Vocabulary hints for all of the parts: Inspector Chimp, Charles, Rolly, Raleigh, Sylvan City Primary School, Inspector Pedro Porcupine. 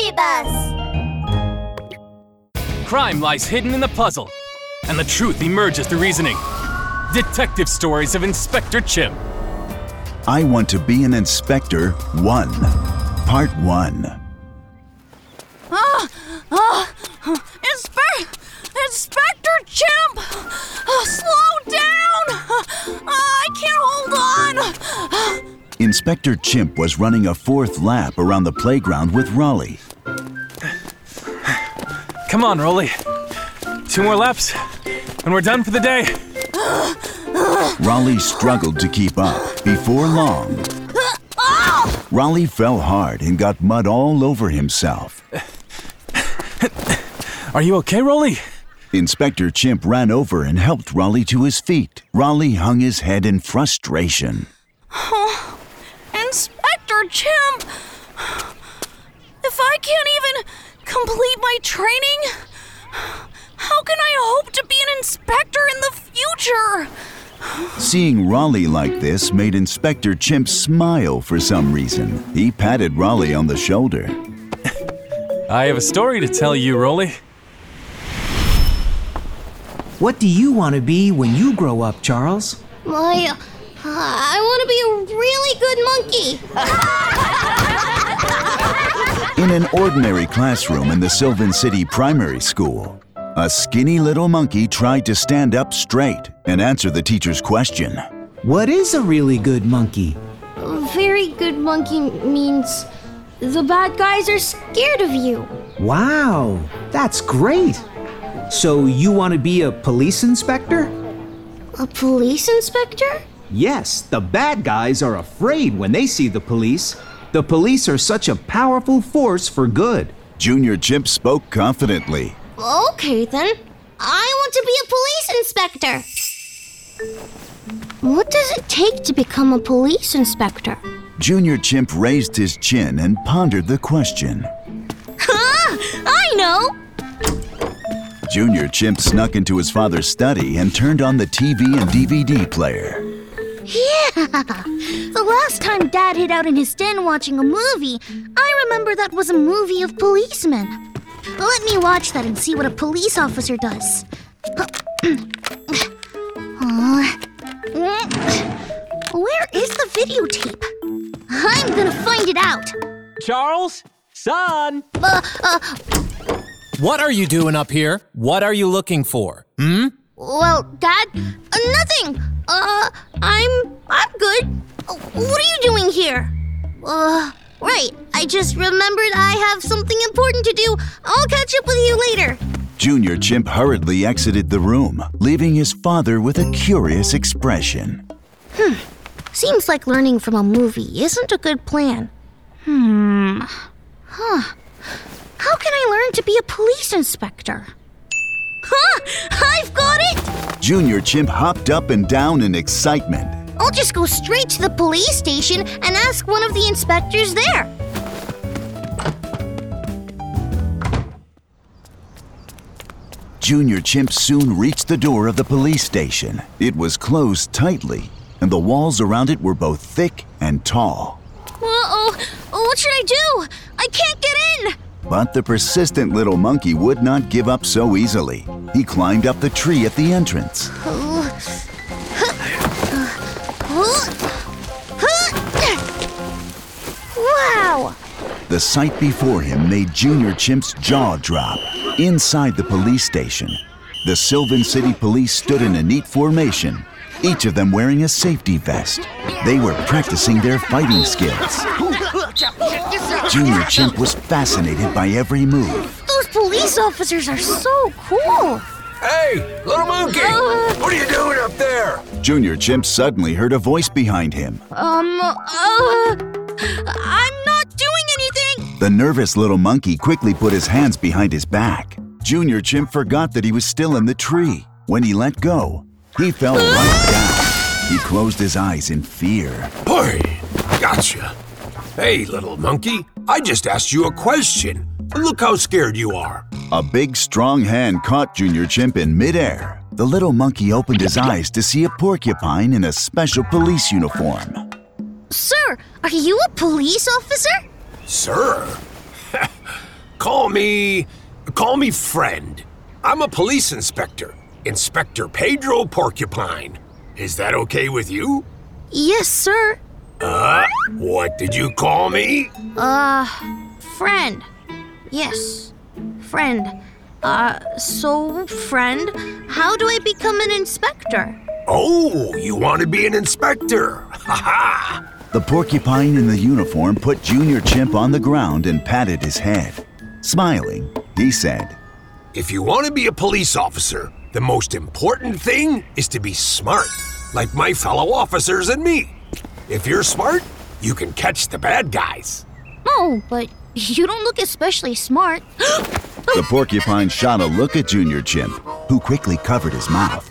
Zombie Bus! Crime lies hidden in the puzzle, and the truth emerges through reasoning. Detective Stories of Inspector Chimp. I Want to Be an Inspector 1, Part 1. Inspector Chimp! Slow down! I can't hold on! Inspector Chimp was running a fourth lap around the playground with Raleigh. Come on, Rolly. 2 more laps, and we're done for the day. Raleigh struggled to keep up. Before long, Raleigh fell hard and got mud all over himself. Are you okay, Rolly? Inspector Chimp ran over and helped Raleigh to his feet. Raleigh hung his head in frustration. Inspector Chimp! If I can't even complete my training, how can I hope to be an inspector in the future? Seeing Raleigh like this made Inspector Chimp smile for some reason. He patted Raleigh on the shoulder. I have a story to tell you, Rolly. What do you want to be when you grow up, Charles? I want to be a really good monkey! In an ordinary classroom in the Sylvan City Primary School, a skinny little monkey tried to stand up straight and answer the teacher's question. What is a really good monkey? A very good monkey means the bad guys are scared of you. Wow, that's great! So you want to be a police inspector? A police inspector? Yes, the bad guys are afraid when they see the police. The police are such a powerful force for good. Junior Chimp spoke confidently. Okay, then. I want to be a police inspector. What does it take to become a police inspector? Junior Chimp raised his chin and pondered the question. I know! Junior Chimp snuck into his father's study and turned on the TV and DVD player. Yeah! The last time Dad hid out in his den watching a movie, I remember that was a movie of policemen. Let me watch that and see what a police officer does. Where is the videotape? I'm gonna find it out! Charles? Son! What are you doing up here? What are you looking for? Well, Dad, nothing! I'm good. What are you doing here? Right. I just remembered I have something important to do. I'll catch up with you later. Junior Chimp hurriedly exited the room, leaving his father with a curious expression. Seems like learning from a movie isn't a good plan. How can I learn to be a police inspector? I've got it! Junior Chimp hopped up and down in excitement. I'll just go straight to the police station and ask one of the inspectors there. Junior Chimp soon reached the door of the police station. It was closed tightly, and the walls around it were both thick and tall. Uh-oh! What should I do? I can't get in! But the persistent little monkey would not give up so easily. He climbed up the tree at the entrance. Wow! The sight before him made Junior Chimp's jaw drop. Inside the police station, the Sylvan City Police stood in a neat formation, each of them wearing a safety vest. They were practicing their fighting skills. Junior Chimp was fascinated by every move. Those police officers are so cool! Hey, little monkey! What are you doing up there? Junior Chimp suddenly heard a voice behind him. I'm not doing anything! The nervous little monkey quickly put his hands behind his back. Junior Chimp forgot that he was still in the tree. When he let go, he fell right down. He closed his eyes in fear. Boy, gotcha! Hey, little monkey, I just asked you a question. Look how scared you are. A big, strong hand caught Junior Chimp in midair. The little monkey opened his eyes to see a porcupine in a special police uniform. Sir, are you a police officer? Sir? Call me friend. I'm a police inspector, Inspector Pedro Porcupine. Is that okay with you? Yes, sir. What did you call me? Friend. Yes, friend. So, friend, how do I become an inspector? Oh, you want to be an inspector? Ha-ha! The porcupine in the uniform put Junior Chimp on the ground and patted his head. Smiling, he said, "If you want to be a police officer, the most important thing is to be smart, like my fellow officers and me. If you're smart, you can catch the bad guys." Oh, but you don't look especially smart. The porcupine shot a look at Junior Chimp, who quickly covered his mouth.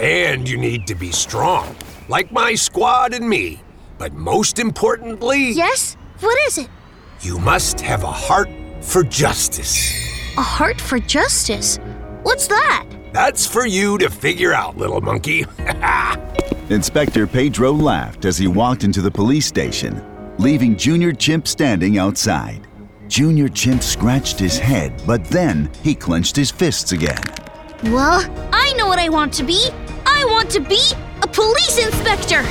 "And you need to be strong, like my squad and me. But most importantly..." "Yes? What is it?" "You must have a heart for justice." "A heart for justice? What's that?" "That's for you to figure out, little monkey." Inspector Pedro laughed as he walked into the police station, leaving Junior Chimp standing outside. Junior Chimp scratched his head, but then he clenched his fists again. "Well, I know what I want to be. I want to be a police inspector!"